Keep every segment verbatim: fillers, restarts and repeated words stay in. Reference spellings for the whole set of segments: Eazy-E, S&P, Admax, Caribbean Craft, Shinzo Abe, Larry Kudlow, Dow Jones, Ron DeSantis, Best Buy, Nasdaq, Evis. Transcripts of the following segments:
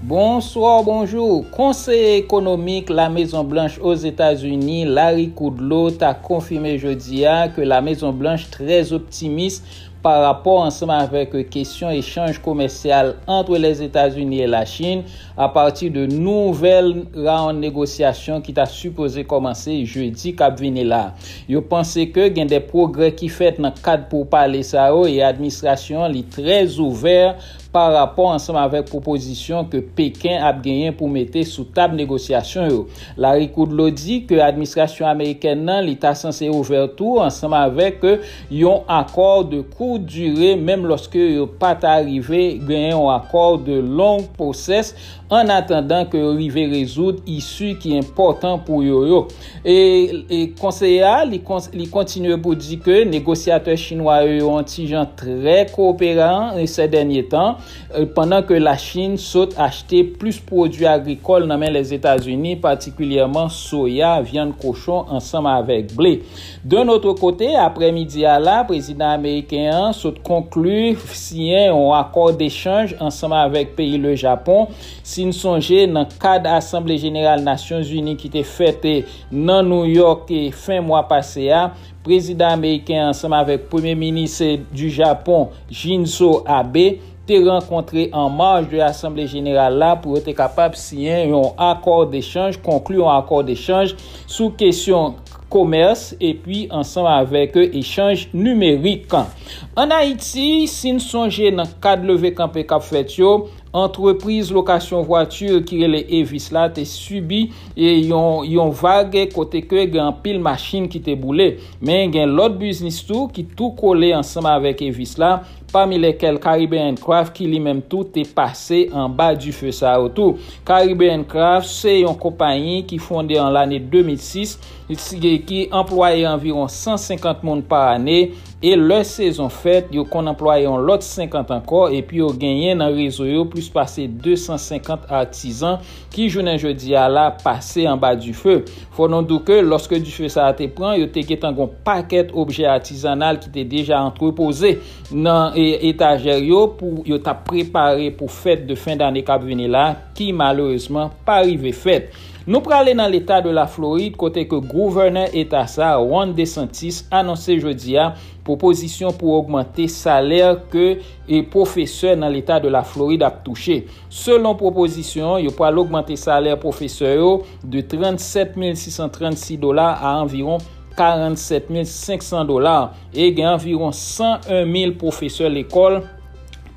Bonsoir, bonjour. Conseiller économique la Maison Blanche aux États-Unis, Larry Kudlow a confirmé jeudi que la Maison Blanche très optimiste par rapport ensemble avec question échange commercial entre les États-Unis et la Chine à partir de nouvelles rounds négociations qui t'a supposé commencer jeudi cap venir là. Yo pense que gain des progrès qui fait dans cadre pour parler ça et administration li très ouvert par rapport ensemble avec proposition que Pékin a gagné pour mettre sous table négociation yo. Larry Kudlow dit que administration américaine nan li ta censé ouvert tout ensemble avec yon accord de coût durer même lorsque yo pas arrivé gagner un accord de long process en attendant que arrivé résoudre issue qui est important pour yo, yo. Et, et conseiller li, li continue pour dire que négociateurs chinois yo ont ti gens très coopérants ces derniers temps pendant que la Chine saute acheter plus produits agricoles dans les États-Unis particulièrement soya, viande cochon ensemble avec blé. D'un autre côté, après-midi à la président américain saute conclu signer un accord d'échange ensemble avec pays le Japon sin songer dans cadre assemblée générale Nations Unies qui était faite dans New York et fin mois passé à président américain ensemble avec premier ministre du Japon Shinzo Abe rencontré en marge de l'Assemblée générale là pour être capable de signer un accord d'échange, conclure un accord d'échange sous question commerce et puis ensemble avec échange numérique. En Haïti, si nous songez dans le cadre de levée campé cap fait yo, entreprise location voiture qui est Evis là te subi et yon yon vague côté que grand pile machine qui te boulé mais gen l'autre business tout qui tout collé ensemble avec Evis là parmi lesquels Caribbean Craft qui lui-même tout est passé en bas du feu ça autour. Caribbean Craft c'est une compagnie qui fondée en l'année deux mille six qui employait environ cent cinquante monde par année et leur saison faite yo kon employé on l'autre cinquante encore et puis yo gagné dans réseau yo plus passer deux cent cinquante artisans qui jounen jeudi à la passer en bas du feu. Faut non dire que lorsque du feu ça te prend yo te getan gon paquet objet artisanal qui était déjà entreposé dans étagère yo pour yo t'a préparé pour fête de fin d'année qui venir là qui malheureusement pas arrivé fête. Nous parlons dans l'état de la Floride côté que gouverneur état ça Ron DeSantis annoncé jeudi à proposition pour augmenter salaire que les professeurs dans l'état de la Floride a touché. Selon proposition, il pourra augmenter salaire professeur de trente-sept mille six cent trente-six dollars à environ quarante-sept mille cinq cents dollars et il y a environ cent un mille professeurs l'école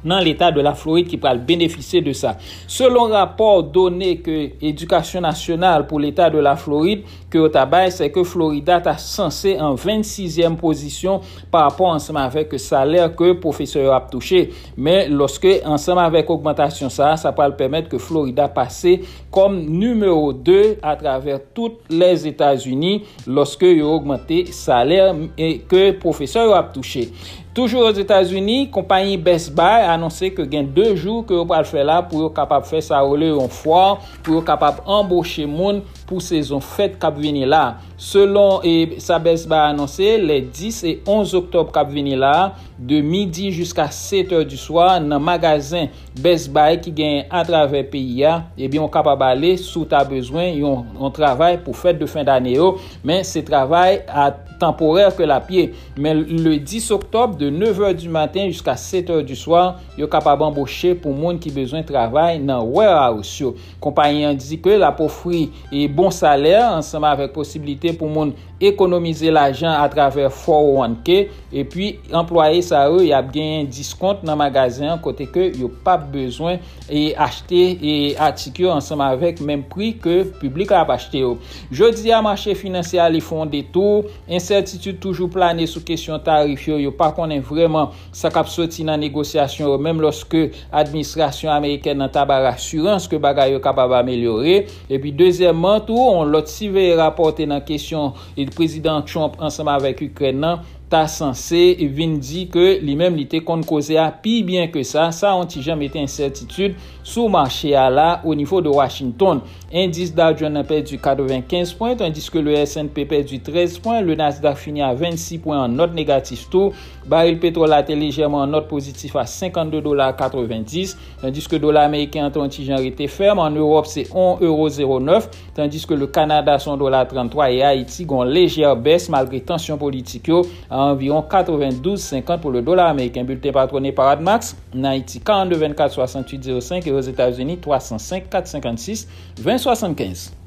dans l'état de la Floride qui pourra bénéficier de ça. Selon rapport donné que Éducation nationale pour l'état de la Floride que au tabac c'est que Florida t'a censé en vingt-sixième position par rapport ensemble avec salaire que professeur a touché mais lorsque ensemble avec augmentation ça ça pourra permettre que Florida passer comme numéro deux à travers toutes les États-Unis lorsque il augmenté salaire et que professeur a touché. Toujours aux États-Unis, compagnie Best Buy a annoncé que gain deux jours que vous pouvez faire là pour être capable faire ça au lieu en foire, pour être capable embaucher monde pour saison fête cap venir là. Selon et sa Best Buy a annoncé les dix et onze octobre cap venir là de midi jusqu'à sept heures du soir dans magasin Best Buy qui gagne à travers pays là, et bien on capable aller sous ta besoin, on, on travaille pour fête de fin d'année mais c'est travail à temporaire que la pied. Mais le dix octobre de neuf heures du matin jusqu'à sept heures du soir, yo capable embaucher pour monde qui besoin travail dans warehouse. Compagnie dit que la offre et bon salaire ensemble avec possibilité pour monde économiser l'argent à travers quatre oh un k et puis employé ça eux y a gagné un discount dans magasin côté que yo pas besoin et acheter et article ensemble avec même prix que public a acheté. Jeudi à marché financier ils font des tours, incertitude toujours planer sous question tarif yo, yo pas connaît vraiment ça cap sorti dans négociation même lorsque administration américaine en tabar assurance que bagay yo capable améliorer et puis deuxièmement tout on l'autre si veut rapporter dans question et président Trump ensemble avec Ukraine ta censé vin di que lui-même il était kon causer a pi bien que ça ça on ti jamais été incertitude sous marché à là au niveau de Washington. Indice Dow Jones a perdu quatre-vingt-quinze points tandis que le S and P perdu treize points, le Nasdaq finit à vingt-six points en note négative tout. Baril pétrole a été légèrement en note positive à cinquante-deux dollars quatre-vingt-dix tandis que dollar américain en ti genre était ferme en Europe c'est onze euros zéro neuf tandis que le Canada son dollar trente-trois et Haïti gon légère baisse malgré tension politique yo, à environ quatre-vingt-douze cinquante pour le dollar américain. Bulletin patronné par Admax, en Haïti quarante-deux vingt-quatre soixante-huit zéro cinq et aux États-Unis trois cent cinq quatre cent cinquante-six vingt soixante-quinze.